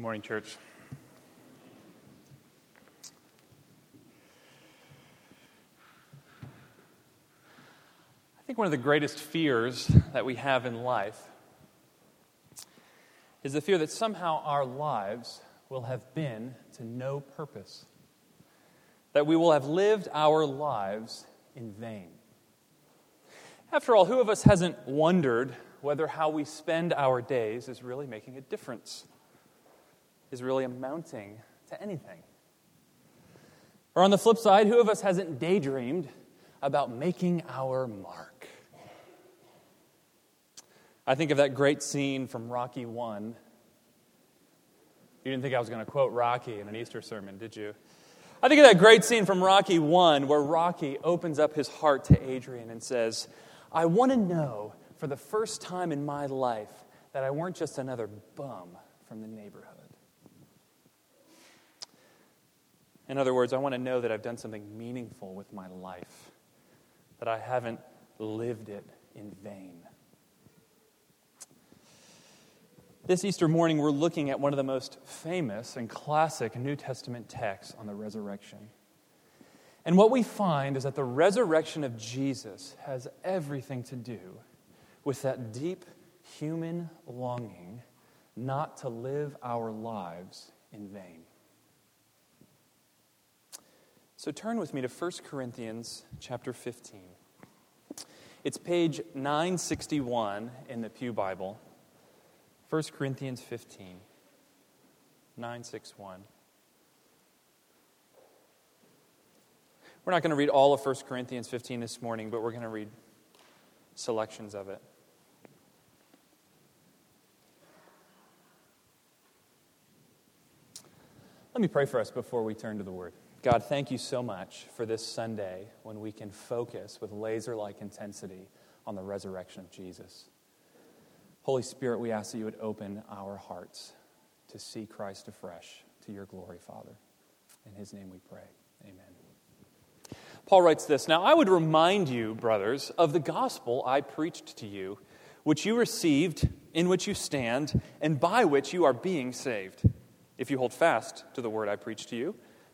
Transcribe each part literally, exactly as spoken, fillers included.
Good morning, church. I think one of the greatest fears that we have in life is the fear that somehow our lives will have been to no purpose, that we will have lived our lives in vain. After all, who of us hasn't wondered whether how we spend our days is really making a difference? Is really amounting to anything? Or on the flip side, who of us hasn't daydreamed about making our mark? I think of that great scene from Rocky One. You didn't think I was going to quote Rocky in an Easter sermon, did you? I think of that great scene from Rocky One where Rocky opens up his heart to Adrian and says, I want to know for the first time in my life that I weren't just another bum from the neighborhood. In other words, I want to know that I've done something meaningful with my life, that I haven't lived it in vain. This Easter morning, we're looking at one of the most famous and classic New Testament texts on the resurrection. And what we find is that the resurrection of Jesus has everything to do with that deep human longing not to live our lives in vain. So turn with me to First Corinthians chapter fifteen. It's page nine sixty-one in the Pew Bible. First Corinthians fifteen, nine sixty-one. We're not going to read all of First Corinthians fifteen this morning, but we're going to read selections of it. Let me pray for us before we turn to the Word. God, thank you so much for this Sunday when we can focus with laser-like intensity on the resurrection of Jesus. Holy Spirit, we ask that you would open our hearts to see Christ afresh, to your glory, Father. In his name we pray. Amen. Paul writes this, Now I would remind you, brothers, of the gospel I preached to you, which you received, in which you stand, and by which you are being saved, if you hold fast to the word I preached to you,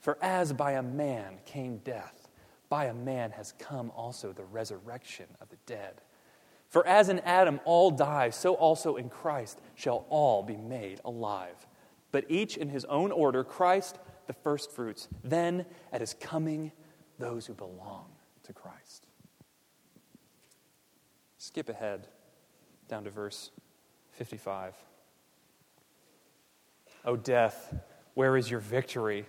For as by a man came death, by a man has come also the resurrection of the dead. For as in Adam all die, so also in Christ shall all be made alive. But each in his own order, Christ the firstfruits, then at his coming, those who belong to Christ. Skip ahead down to verse fifty-five. O death, where is your victory?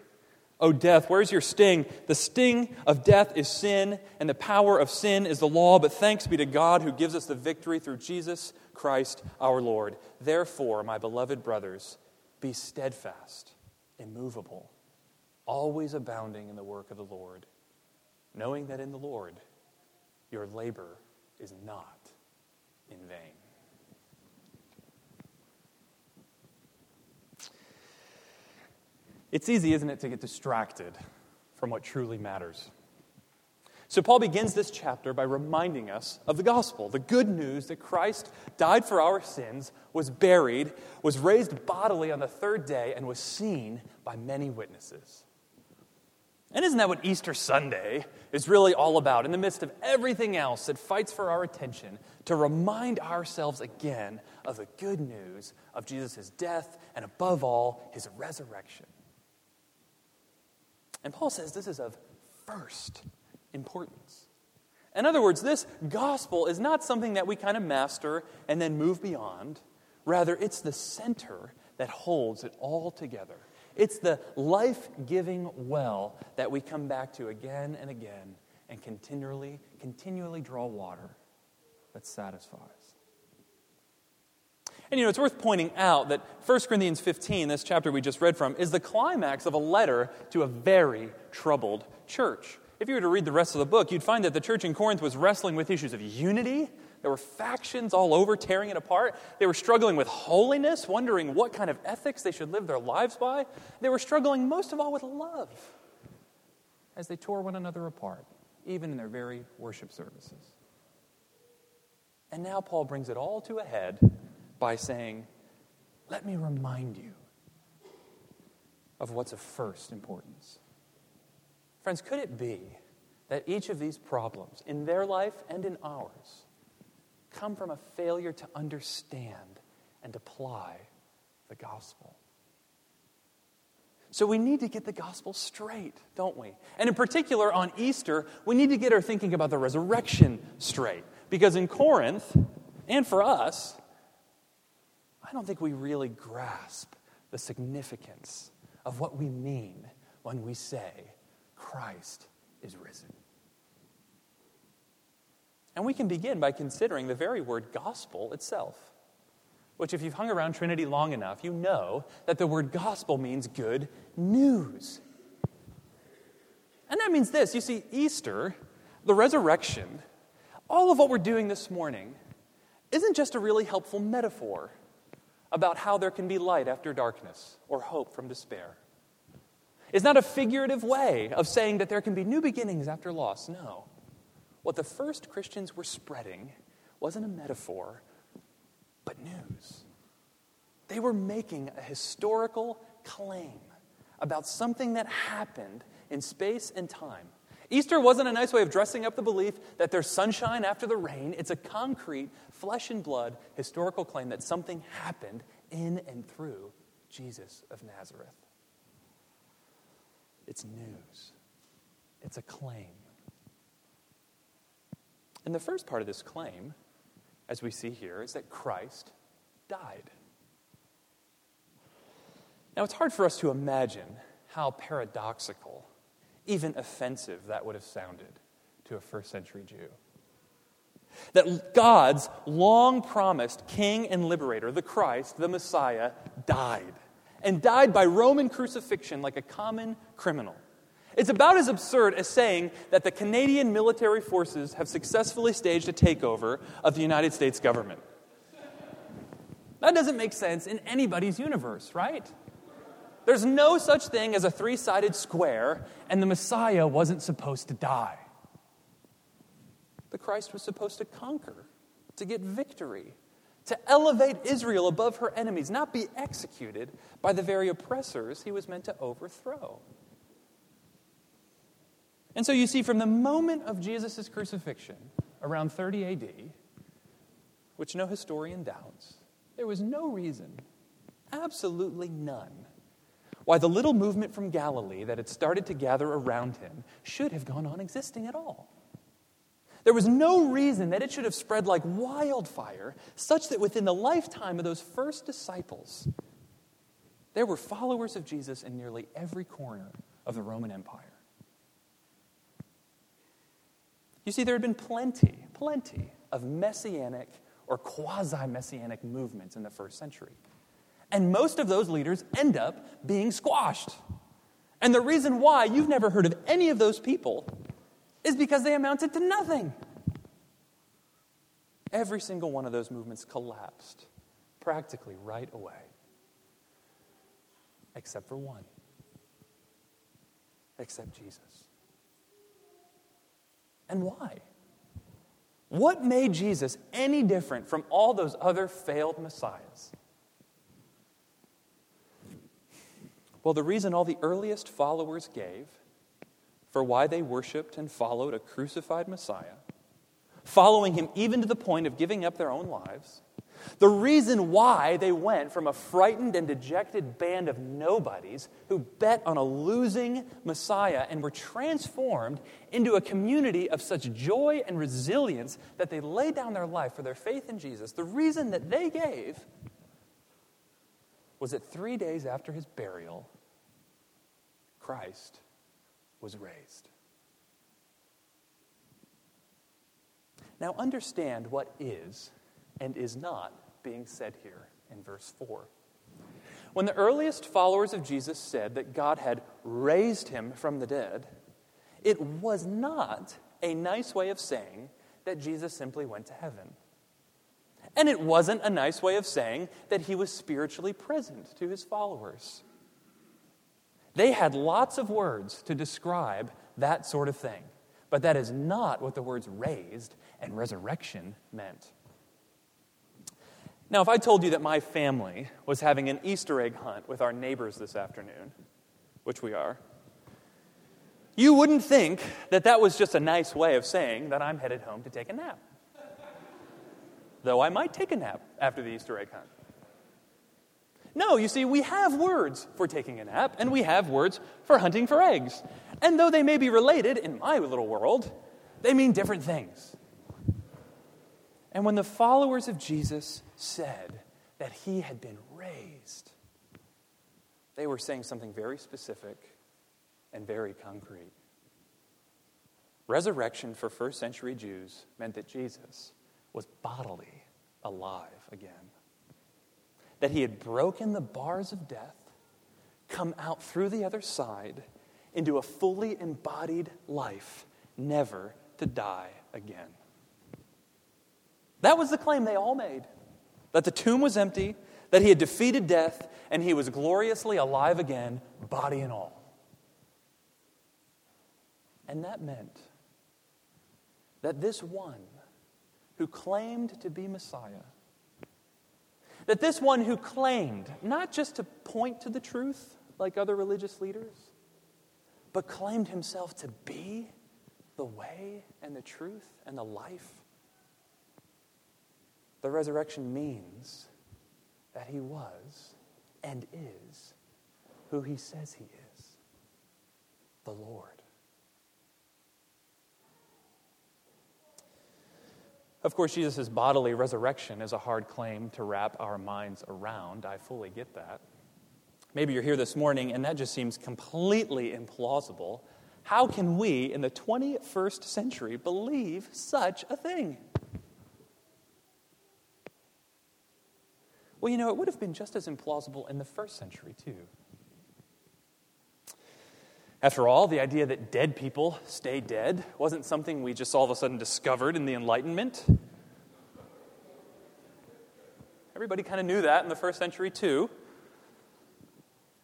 O death, where's your sting? The sting of death is sin, and the power of sin is the law, but thanks be to God who gives us the victory through Jesus Christ our Lord. Therefore, my beloved brothers, be steadfast, immovable, always abounding in the work of the Lord, knowing that in the Lord your labor is not in vain. It's easy, isn't it, to get distracted from what truly matters. So Paul begins this chapter by reminding us of the gospel, the good news that Christ died for our sins, was buried, was raised bodily on the third day, and was seen by many witnesses. And isn't that what Easter Sunday is really all about? In the midst of everything else that fights for our attention, to remind ourselves again of the good news of Jesus' death and, above all, his resurrection. And Paul says this is of first importance. In other words, this gospel is not something that we kind of master and then move beyond. Rather, it's the center that holds it all together. It's the life-giving well that we come back to again and again and continually, continually draw water that satisfies. And, you know, it's worth pointing out that First Corinthians fifteen, this chapter we just read from, is the climax of a letter to a very troubled church. If you were to read the rest of the book, you'd find that the church in Corinth was wrestling with issues of unity. There were factions all over tearing it apart. They were struggling with holiness, wondering what kind of ethics they should live their lives by. They were struggling most of all with love as they tore one another apart, even in their very worship services. And now Paul brings it all to a head by saying, let me remind you of what's of first importance. Friends, could it be that each of these problems in their life and in ours come from a failure to understand and apply the gospel? So we need to get the gospel straight, don't we? And in particular, on Easter, we need to get our thinking about the resurrection straight. Because in Corinth, and for us, I don't think we really grasp the significance of what we mean when we say, Christ is risen. And we can begin by considering the very word gospel itself, which if you've hung around Trinity long enough, you know that the word gospel means good news. And that means this. You see, Easter, the resurrection, all of what we're doing this morning isn't just a really helpful metaphor about how there can be light after darkness or hope from despair. It's not a figurative way of saying that there can be new beginnings after loss. No. What the first Christians were spreading wasn't a metaphor, but news. They were making a historical claim about something that happened in space and time. Easter wasn't a nice way of dressing up the belief that there's sunshine after the rain. It's a concrete, flesh and blood historical claim that something happened in and through Jesus of Nazareth. It's news. It's a claim. And the first part of this claim, as we see here, is that Christ died. Now, it's hard for us to imagine how paradoxical, even offensive, that would have sounded to a first century Jew. That God's long-promised king and liberator, the Christ, the Messiah, died. And died by Roman crucifixion like a common criminal. It's about as absurd as saying that the Canadian military forces have successfully staged a takeover of the United States government. That doesn't make sense in anybody's universe, right? There's no such thing as a three-sided square, and the Messiah wasn't supposed to die. The Christ was supposed to conquer, to get victory, to elevate Israel above her enemies, not be executed by the very oppressors he was meant to overthrow. And so you see, from the moment of Jesus' crucifixion, around thirty A D, which no historian doubts, there was no reason, absolutely none, why the little movement from Galilee that had started to gather around him should have gone on existing at all. There was no reason that it should have spread like wildfire, such that within the lifetime of those first disciples, there were followers of Jesus in nearly every corner of the Roman Empire. You see, there had been plenty, plenty of messianic or quasi-messianic movements in the first century. And most of those leaders end up being squashed. And the reason why you've never heard of any of those people is because they amounted to nothing. Every single one of those movements collapsed practically right away. Except for one. Except Jesus. And why? What made Jesus any different from all those other failed messiahs? Well, the reason all the earliest followers gave for why they worshiped and followed a crucified Messiah, following him even to the point of giving up their own lives, the reason why they went from a frightened and dejected band of nobodies who bet on a losing Messiah and were transformed into a community of such joy and resilience that they laid down their life for their faith in Jesus, the reason that they gave was that three days after his burial, Christ was raised. Now understand what is and is not being said here in verse four. When the earliest followers of Jesus said that God had raised him from the dead, it was not a nice way of saying that Jesus simply went to heaven. And it wasn't a nice way of saying that he was spiritually present to his followers. They had lots of words to describe that sort of thing, but that is not what the words raised and resurrection meant. Now, if I told you that my family was having an Easter egg hunt with our neighbors this afternoon, which we are, you wouldn't think that that was just a nice way of saying that I'm headed home to take a nap. Though I might take a nap after the Easter egg hunt. No, you see, we have words for taking a nap, and we have words for hunting for eggs. And though they may be related in my little world, they mean different things. And when the followers of Jesus said that he had been raised, they were saying something very specific and very concrete. Resurrection for first century Jews meant that Jesus was bodily alive again. That he had broken the bars of death, come out through the other side into a fully embodied life, never to die again. That was the claim they all made. That the tomb was empty, that he had defeated death, and he was gloriously alive again, body and all. And that meant that this one who claimed to be Messiah, that this one who claimed not just to point to the truth like other religious leaders, but claimed himself to be the way and the truth and the life, the resurrection means that he was and is who he says he is, the Lord. Of course, Jesus' bodily resurrection is a hard claim to wrap our minds around. I fully get that. Maybe you're here this morning and that just seems completely implausible. How can we in the twenty-first century believe such a thing? Well, you know, it would have been just as implausible in the first century, too. After all, the idea that dead people stay dead wasn't something we just all of a sudden discovered in the Enlightenment. Everybody kind of knew that in the first century too.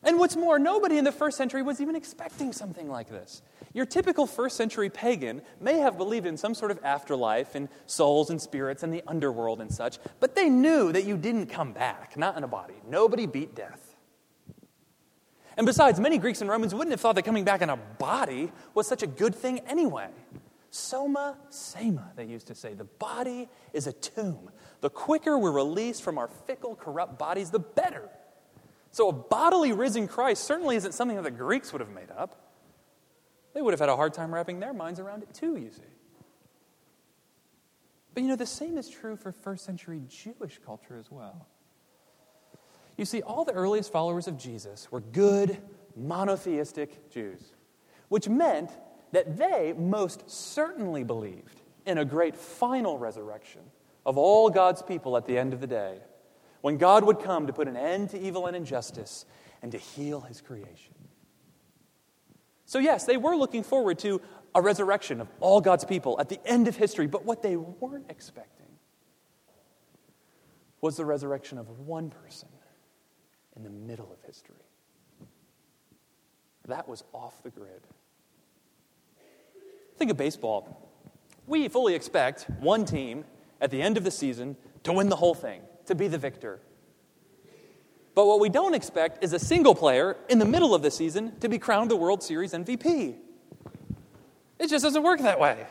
And what's more, nobody in the first century was even expecting something like this. Your typical first century pagan may have believed in some sort of afterlife and souls and spirits and the underworld and such, but they knew that you didn't come back, not in a body. Nobody beat death. And besides, many Greeks and Romans wouldn't have thought that coming back in a body was such a good thing anyway. Soma, sema, they used to say. The body is a tomb. The quicker we're released from our fickle, corrupt bodies, the better. So a bodily risen Christ certainly isn't something that the Greeks would have made up. They would have had a hard time wrapping their minds around it too, you see. But you know, the same is true for first century Jewish culture as well. You see, all the earliest followers of Jesus were good, monotheistic Jews, which meant that they most certainly believed in a great final resurrection of all God's people at the end of the day, when God would come to put an end to evil and injustice and to heal his creation. So yes, they were looking forward to a resurrection of all God's people at the end of history, but what they weren't expecting was the resurrection of one person in the middle of history. That was off the grid. Think of baseball. We fully expect one team at the end of the season to win the whole thing, to be the victor. But what we don't expect is a single player in the middle of the season to be crowned the World Series M V P. It just doesn't work that way.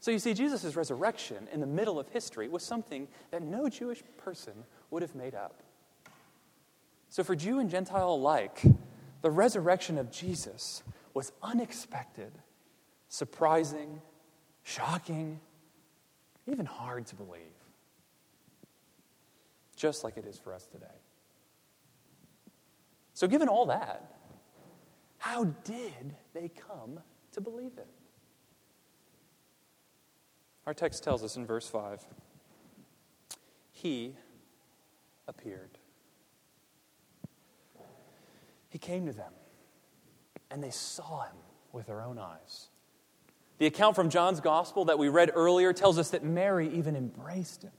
So you see, Jesus' resurrection in the middle of history was something that no Jewish person would have made up. So for Jew and Gentile alike, the resurrection of Jesus was unexpected, surprising, shocking, even hard to believe. Just like it is for us today. So given all that, how did they come to believe it? Our text tells us in verse five, he appeared. He came to them, and they saw him with their own eyes. The account from John's Gospel that we read earlier tells us that Mary even embraced him.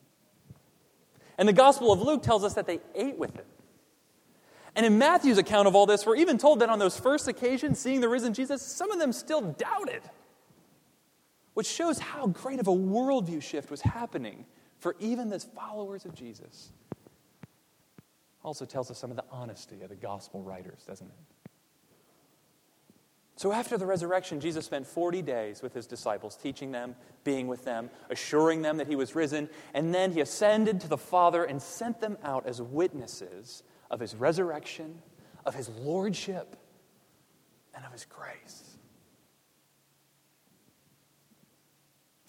And the Gospel of Luke tells us that they ate with him. And in Matthew's account of all this, we're even told that on those first occasions, seeing the risen Jesus, some of them still doubted, which shows how great of a worldview shift was happening for even the followers of Jesus. Also tells us some of the honesty of the Gospel writers, doesn't it? So after the resurrection, Jesus spent forty days with his disciples, teaching them, being with them, assuring them that he was risen, and then he ascended to the Father and sent them out as witnesses of his resurrection, of his lordship, and of his grace.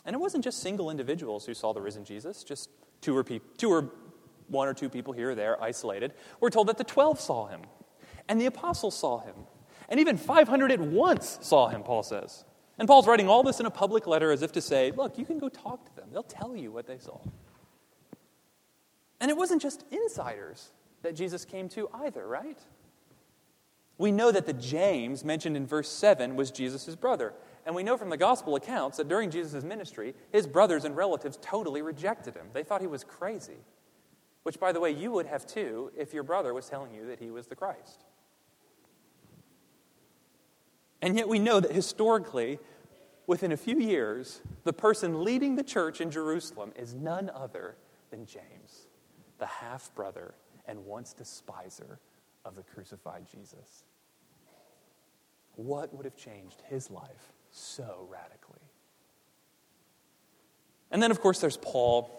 And it wasn't just single individuals who saw the risen Jesus, just two or, pe- two or one or two people here or there, isolated. We're told that the twelve saw him, and the apostles saw him, and even five hundred at once saw him, Paul says. And Paul's writing all this in a public letter as if to say, look, you can go talk to them. They'll tell you what they saw. And it wasn't just insiders that Jesus came to either, right? We know that the James mentioned in verse seven was Jesus' brother. And we know from the gospel accounts that during Jesus' ministry, his brothers and relatives totally rejected him. They thought he was crazy. Which, by the way, you would have too if your brother was telling you that he was the Christ. And yet we know that historically, within a few years, the person leading the church in Jerusalem is none other than James, the half-brother and once despiser of the crucified Jesus. What would have changed his life so radically? And then, of course, there's Paul,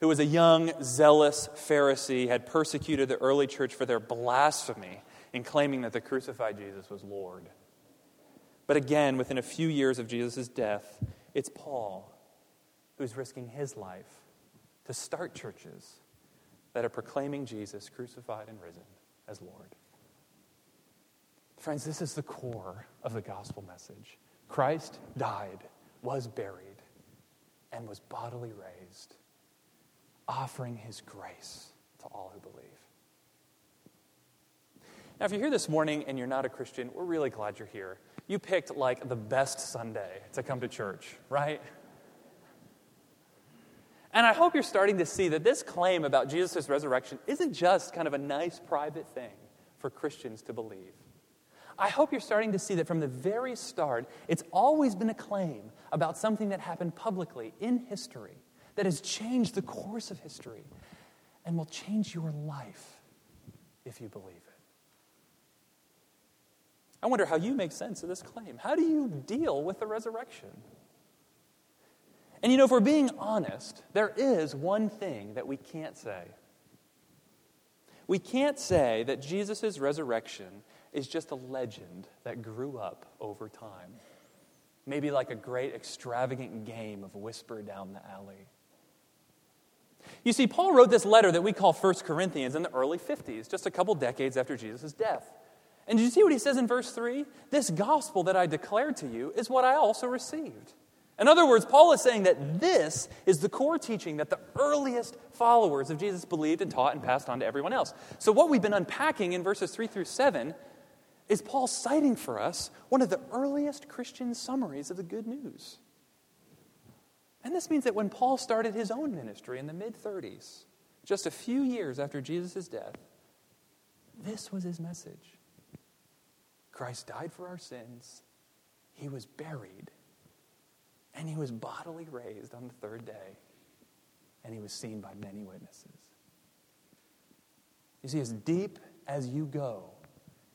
who was a young, zealous Pharisee, had persecuted the early church for their blasphemy in claiming that the crucified Jesus was Lord. But again, within a few years of Jesus' death, it's Paul who's risking his life to start churches that are proclaiming Jesus crucified and risen as Lord. Friends, this is the core of the gospel message. Christ died, was buried, and was bodily raised, offering his grace to all who believe. Now, if you're here this morning and you're not a Christian, we're really glad you're here. You picked, like, the best Sunday to come to church, right? And I hope you're starting to see that this claim about Jesus' resurrection isn't just kind of a nice private thing for Christians to believe. I hope you're starting to see that from the very start, it's always been a claim about something that happened publicly in history, that has changed the course of history, and will change your life if you believe it. I wonder how you make sense of this claim. How do you deal with the resurrection? And you know, if we're being honest, there is one thing that we can't say. We can't say that Jesus' resurrection is just a legend that grew up over time. Maybe like a great extravagant game of whisper down the alley. You see, Paul wrote this letter that we call First Corinthians in the early fifties, just a couple decades after Jesus' death. And did you see what he says in verse three? This gospel that I declared to you is what I also received. In other words, Paul is saying that this is the core teaching that the earliest followers of Jesus believed and taught and passed on to everyone else. So what we've been unpacking in verses three through seven is Paul citing for us one of the earliest Christian summaries of the good news. And this means that when Paul started his own ministry in the mid-thirties, just a few years after Jesus' death, this was his message. Christ died for our sins, he was buried, and he was bodily raised on the third day, and he was seen by many witnesses. You see, as deep as you go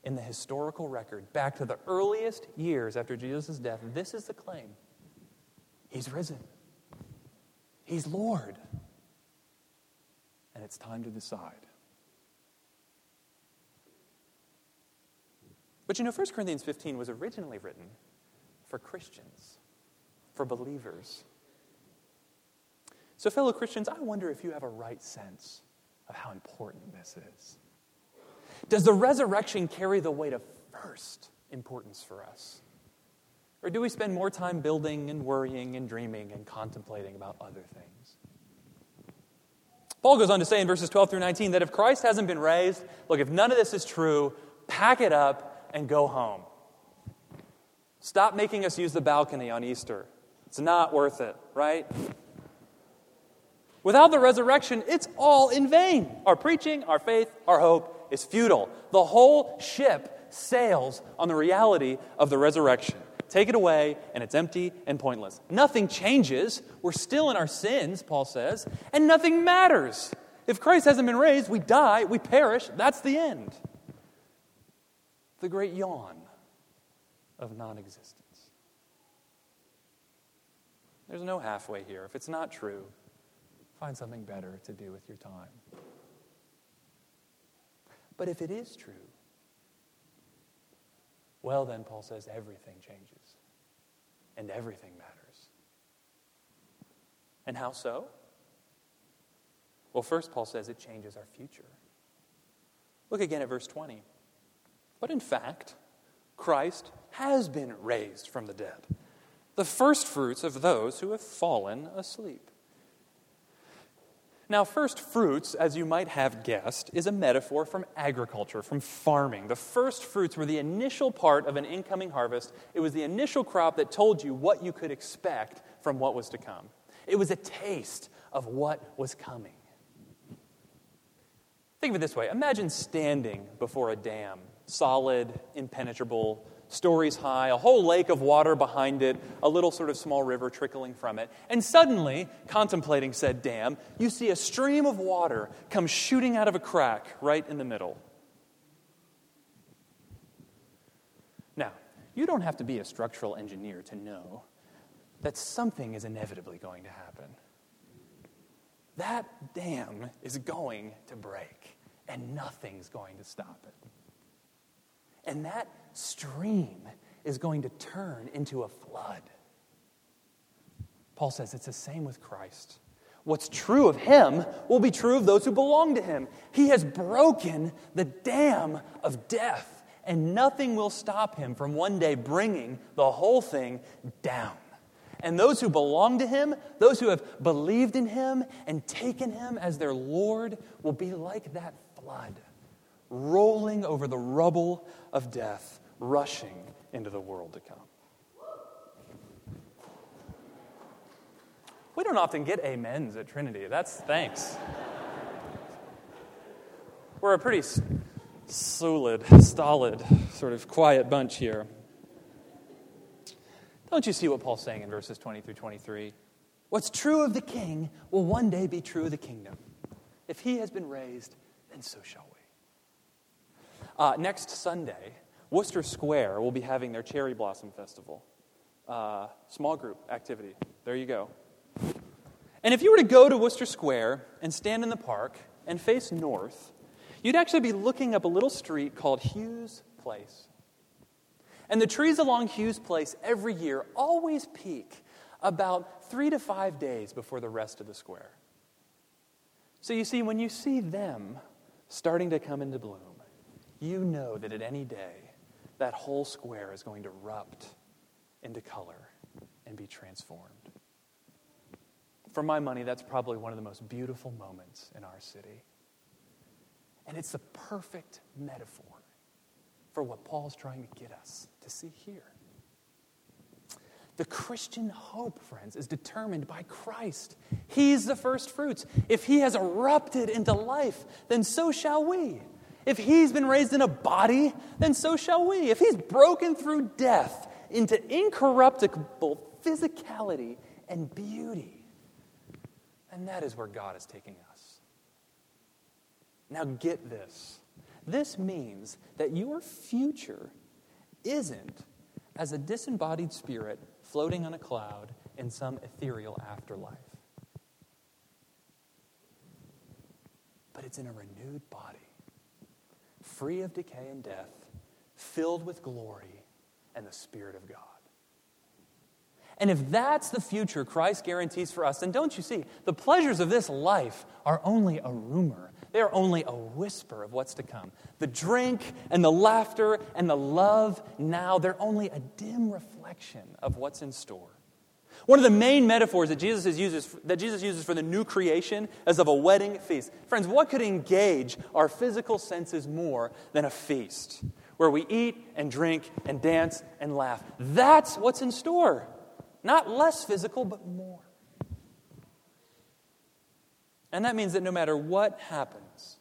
in the historical record, back to the earliest years after Jesus' death, this is the claim. He's risen. He's Lord. And it's time to decide. But you know, First Corinthians fifteen was originally written for Christians, for believers. So, fellow Christians, I wonder if you have a right sense of how important this is. Does the resurrection carry the weight of first importance for us? Or do we spend more time building and worrying and dreaming and contemplating about other things? Paul goes on to say in verses twelve through nineteen that if Christ hasn't been raised, look, if none of this is true, pack it up and go home. Stop making us use the balcony on Easter. It's not worth it, right? Without the resurrection, it's all in vain. Our preaching, our faith, our hope is futile. The whole ship sails on the reality of the resurrection. Take it away, and it's empty and pointless. Nothing changes. We're still in our sins, Paul says, and nothing matters. If Christ hasn't been raised, we die, we perish. That's the end. The great yawn of non-existence. There's no halfway here. If it's not true, find something better to do with your time. But if it is true, well then, Paul says, everything changes, and everything matters. And how so? Well, first, Paul says it changes our future. Look again at verse twenty. But in fact, Christ has been raised from the dead, the firstfruits of those who have fallen asleep. Now, first fruits, as you might have guessed, is a metaphor from agriculture, from farming. The first fruits were the initial part of an incoming harvest. It was the initial crop that told you what you could expect from what was to come. It was a taste of what was coming. Think of it this way. Imagine standing before a dam, solid, impenetrable, stories high, a whole lake of water behind it, a little sort of small river trickling from it. And suddenly, contemplating said dam, you see a stream of water come shooting out of a crack right in the middle. Now, you don't have to be a structural engineer to know that something is inevitably going to happen. That dam is going to break, and nothing's going to stop it. And that stream is going to turn into a flood. Paul says it's the same with Christ. What's true of him will be true of those who belong to him. He has broken the dam of death, and nothing will stop him from one day bringing the whole thing down. And those who belong to him, those who have believed in him and taken him as their Lord, will be like that flood, rolling over the rubble of death, rushing into the world to come. We don't often get amens at Trinity. That's thanks. We're a pretty solid, stolid, sort of quiet bunch here. Don't you see what Paul's saying in verses twenty through twenty-three? What's true of the king will one day be true of the kingdom. If he has been raised, then so shall we. Uh, next Sunday, Worcester Square will be having their Cherry Blossom Festival. Uh, small group activity. There you go. And if you were to go to Worcester Square and stand in the park and face north, you'd actually be looking up a little street called Hughes Place. And the trees along Hughes Place every year always peak about three to five days before the rest of the square. So you see, when you see them starting to come into bloom, you know that at any day, that whole square is going to erupt into color and be transformed. For my money, that's probably one of the most beautiful moments in our city. And it's the perfect metaphor for what Paul's trying to get us to see here. The Christian hope, friends, is determined by Christ. He's the first fruits. If he has erupted into life, then so shall we. If he's been raised in a body, then so shall we. If he's broken through death into incorruptible physicality and beauty, then that is where God is taking us. Now get this. This means that your future isn't as a disembodied spirit floating on a cloud in some ethereal afterlife. But it's in a renewed body, free of decay and death, filled with glory and the Spirit of God. And if that's the future Christ guarantees for us, then don't you see, the pleasures of this life are only a rumor. They are only a whisper of what's to come. The drink and the laughter and the love now, they're only a dim reflection of what's in store. One of the main metaphors that Jesus uses that Jesus uses for the new creation is of a wedding feast. Friends, what could engage our physical senses more than a feast where we eat and drink and dance and laugh? That's what's in store. Not less physical, but more. And that means that no matter what happens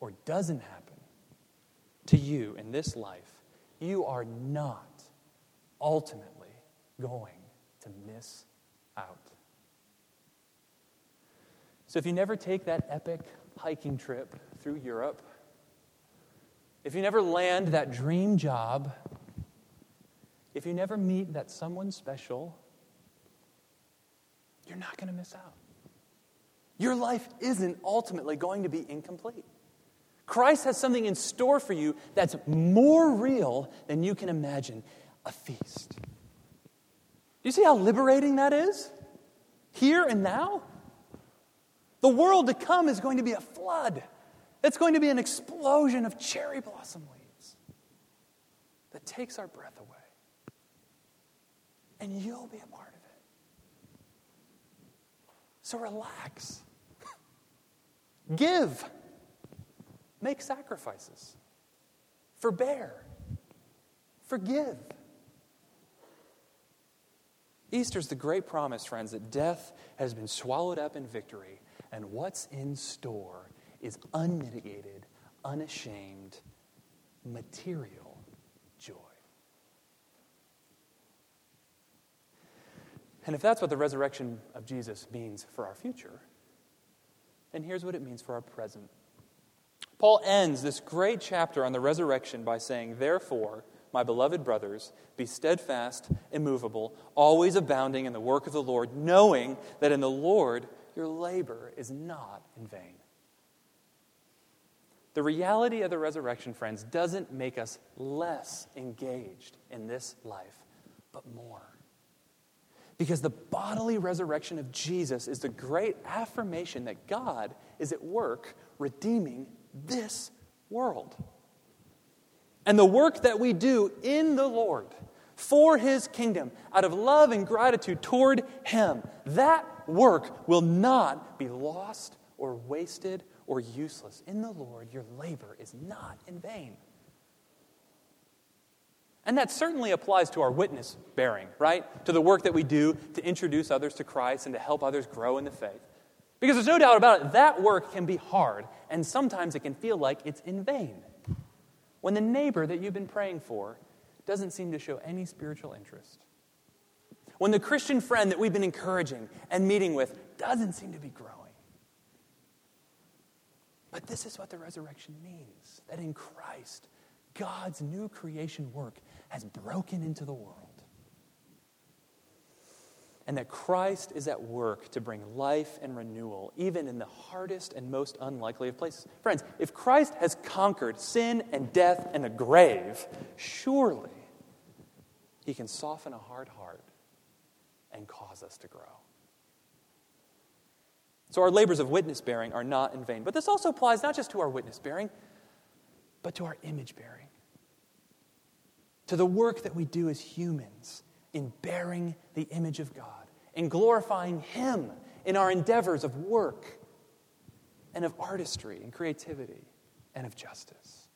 or doesn't happen to you in this life, you are not ultimately going to miss out. So if you never take that epic hiking trip through Europe, if you never land that dream job, if you never meet that someone special, you're not going to miss out. Your life isn't ultimately going to be incomplete. Christ has something in store for you that's more real than you can imagine, a feast. Do you see how liberating that is? Here and now? The world to come is going to be a flood. It's going to be an explosion of cherry blossom leaves that takes our breath away. And you'll be a part of it. So relax. Give. Make sacrifices. Forbear. Forgive. Easter's the great promise, friends, that death has been swallowed up in victory, and what's in store is unmitigated, unashamed, material joy. And if that's what the resurrection of Jesus means for our future, then here's what it means for our present. Paul ends this great chapter on the resurrection by saying, "Therefore, my beloved brothers, be steadfast, immovable, always abounding in the work of the Lord, knowing that in the Lord your labor is not in vain." The reality of the resurrection, friends, doesn't make us less engaged in this life, but more. Because the bodily resurrection of Jesus is the great affirmation that God is at work redeeming this world. And the work that we do in the Lord for his kingdom, out of love and gratitude toward him, that work will not be lost or wasted or useless. In the Lord, your labor is not in vain. And that certainly applies to our witness bearing, right? To the work that we do to introduce others to Christ and to help others grow in the faith. Because there's no doubt about it, that work can be hard, and sometimes it can feel like it's in vain. When the neighbor that you've been praying for doesn't seem to show any spiritual interest. When the Christian friend that we've been encouraging and meeting with doesn't seem to be growing. But this is what the resurrection means, that in Christ, God's new creation work has broken into the world. And that Christ is at work to bring life and renewal, even in the hardest and most unlikely of places. Friends, if Christ has conquered sin and death and the grave, surely he can soften a hard heart and cause us to grow. So our labors of witness bearing are not in vain. But this also applies not just to our witness bearing, but to our image bearing, to the work that we do as humans in bearing the image of God, in glorifying Him in our endeavors of work and of artistry and creativity and of justice.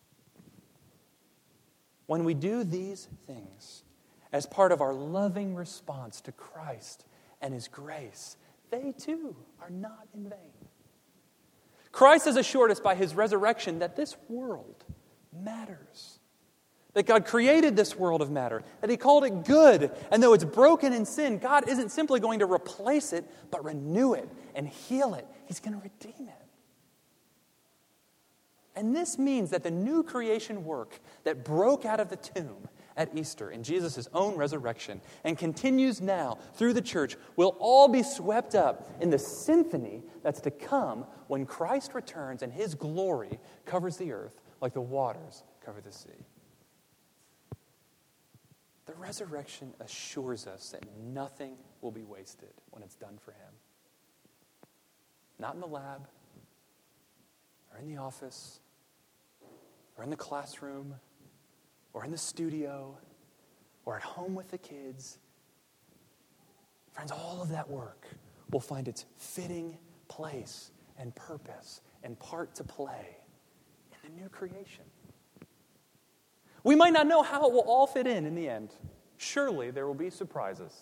When we do these things as part of our loving response to Christ and His grace, they too are not in vain. Christ has assured us by His resurrection that this world matters, that God created this world of matter, that He called it good, and though it's broken in sin, God isn't simply going to replace it, but renew it and heal it. He's going to redeem it. And this means that the new creation work that broke out of the tomb at Easter in Jesus' own resurrection and continues now through the church will all be swept up in the symphony that's to come when Christ returns and His glory covers the earth like the waters cover the sea. The resurrection assures us that nothing will be wasted when it's done for Him. Not in the lab, or in the office, or in the classroom, or in the studio, or at home with the kids. Friends, all of that work will find its fitting place and purpose and part to play in the new creation. We might not know how it will all fit in in the end. Surely there will be surprises.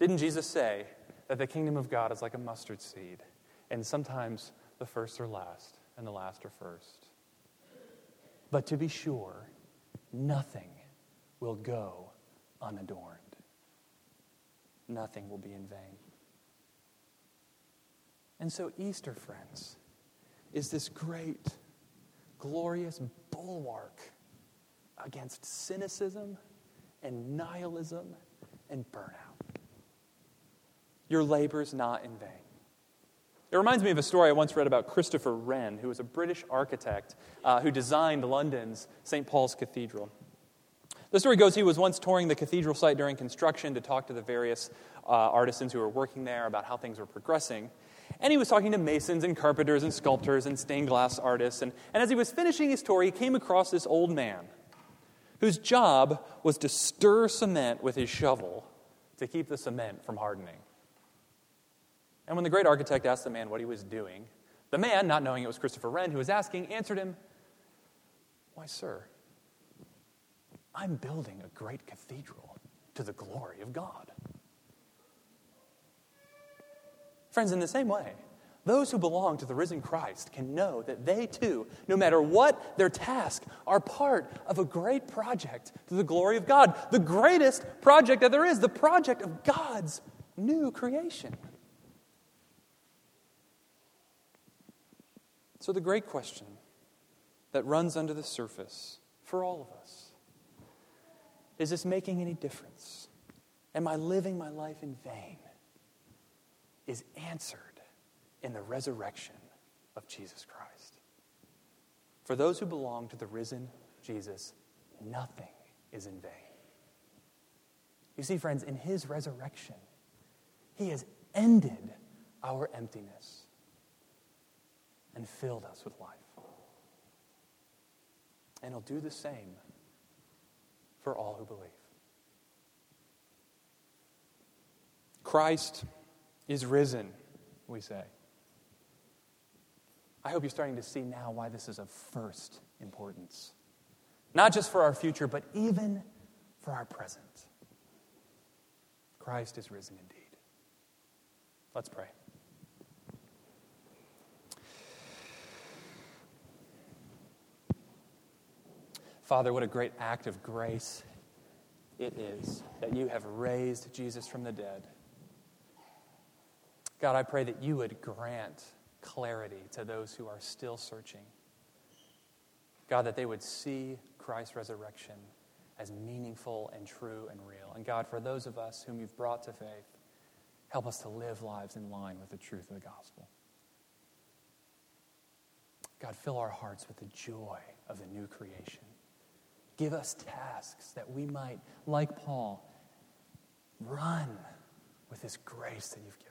Didn't Jesus say that the kingdom of God is like a mustard seed, and sometimes the first are last, and the last are first? But to be sure, nothing will go unadorned. Nothing will be in vain. And so Easter, friends, is this great, glorious bulwark against cynicism and nihilism and burnout. Your labor's not in vain. It reminds me of a story I once read about Christopher Wren, who was a British architect uh, who designed London's Saint Paul's Cathedral. The story goes he was once touring the cathedral site during construction to talk to the various uh, artisans who were working there about how things were progressing. And he was talking to masons and carpenters and sculptors and stained glass artists. And, and as he was finishing his tour, he came across this old man whose job was to stir cement with his shovel to keep the cement from hardening. And when the great architect asked the man what he was doing, the man, not knowing it was Christopher Wren who was asking, answered him, "Why, sir, I'm building a great cathedral to the glory of God." Friends, in the same way, those who belong to the risen Christ can know that they too, no matter what their task, are part of a great project to the glory of God, the greatest project that there is, the project of God's new creation. So the great question that runs under the surface for all of us is, this making any difference? Am I living my life in vain? Is answered in the resurrection of Jesus Christ. For those who belong to the risen Jesus, nothing is in vain. You see, friends, in His resurrection, He has ended our emptiness and filled us with life. And He'll do the same for all who believe. Christ is risen, we say. I hope you're starting to see now why this is of first importance. Not just for our future, but even for our present. Christ is risen indeed. Let's pray. Father, what a great act of grace it is that You have raised Jesus from the dead. God, I pray that You would grant clarity to those who are still searching. God, that they would see Christ's resurrection as meaningful and true and real. And God, for those of us whom You've brought to faith, help us to live lives in line with the truth of the gospel. God, fill our hearts with the joy of the new creation. Give us tasks that we might, like Paul, run with this grace that You've given.